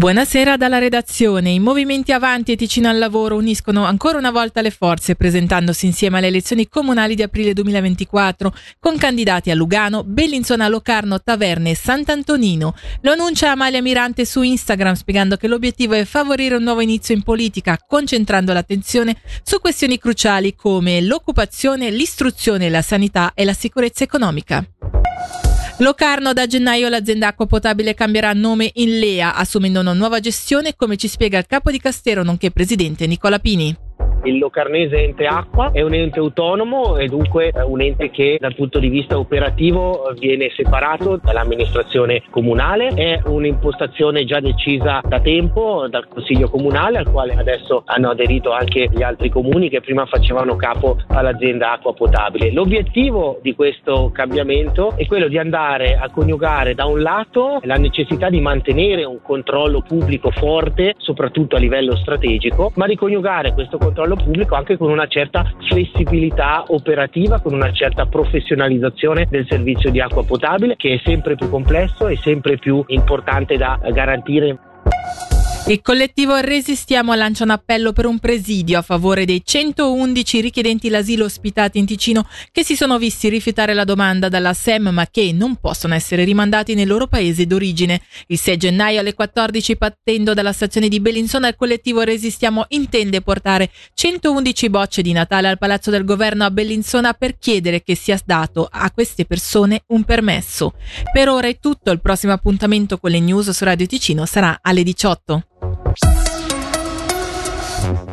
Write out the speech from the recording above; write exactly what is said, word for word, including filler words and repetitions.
Buonasera dalla redazione. I movimenti Avanti e Ticino al Lavoro uniscono ancora una volta le forze presentandosi insieme alle elezioni comunali di aprile duemilaventiquattro con candidati a Lugano, Bellinzona, Locarno, Taverne e Sant'Antonino. Lo annuncia Amalia Mirante su Instagram spiegando che l'obiettivo è favorire un nuovo inizio in politica concentrando l'attenzione su questioni cruciali come l'occupazione, l'istruzione, la sanità e la sicurezza economica. Locarno, da gennaio l'azienda acqua potabile cambierà nome in Lea, assumendo una nuova gestione, come ci spiega il capo di Castero, nonché presidente Nicola Pini. Il Locarnese Ente Acqua è un ente autonomo e dunque un ente che dal punto di vista operativo viene separato dall'amministrazione comunale. È un'impostazione già decisa da tempo dal Consiglio Comunale, al quale adesso hanno aderito anche gli altri comuni che prima facevano capo all'azienda acqua potabile. L'obiettivo di questo cambiamento è quello di andare a coniugare da un lato la necessità di mantenere un controllo pubblico forte, soprattutto a livello strategico, ma di coniugare questo controllo pubblico anche con una certa flessibilità operativa, con una certa professionalizzazione del servizio di acqua potabile, che è sempre più complesso e sempre più importante da garantire. Il collettivo Resistiamo lancia un appello per un presidio a favore dei centoundici richiedenti l'asilo ospitati in Ticino che si sono visti rifiutare la domanda dalla S E M ma che non possono essere rimandati nel loro paese d'origine. Il sei gennaio alle quattordici, partendo dalla stazione di Bellinzona, il collettivo Resistiamo intende portare centoundici bocce di Natale al Palazzo del Governo a Bellinzona per chiedere che sia dato a queste persone un permesso. Per ora è tutto, il prossimo appuntamento con le news su Radio Ticino sarà alle diciotto.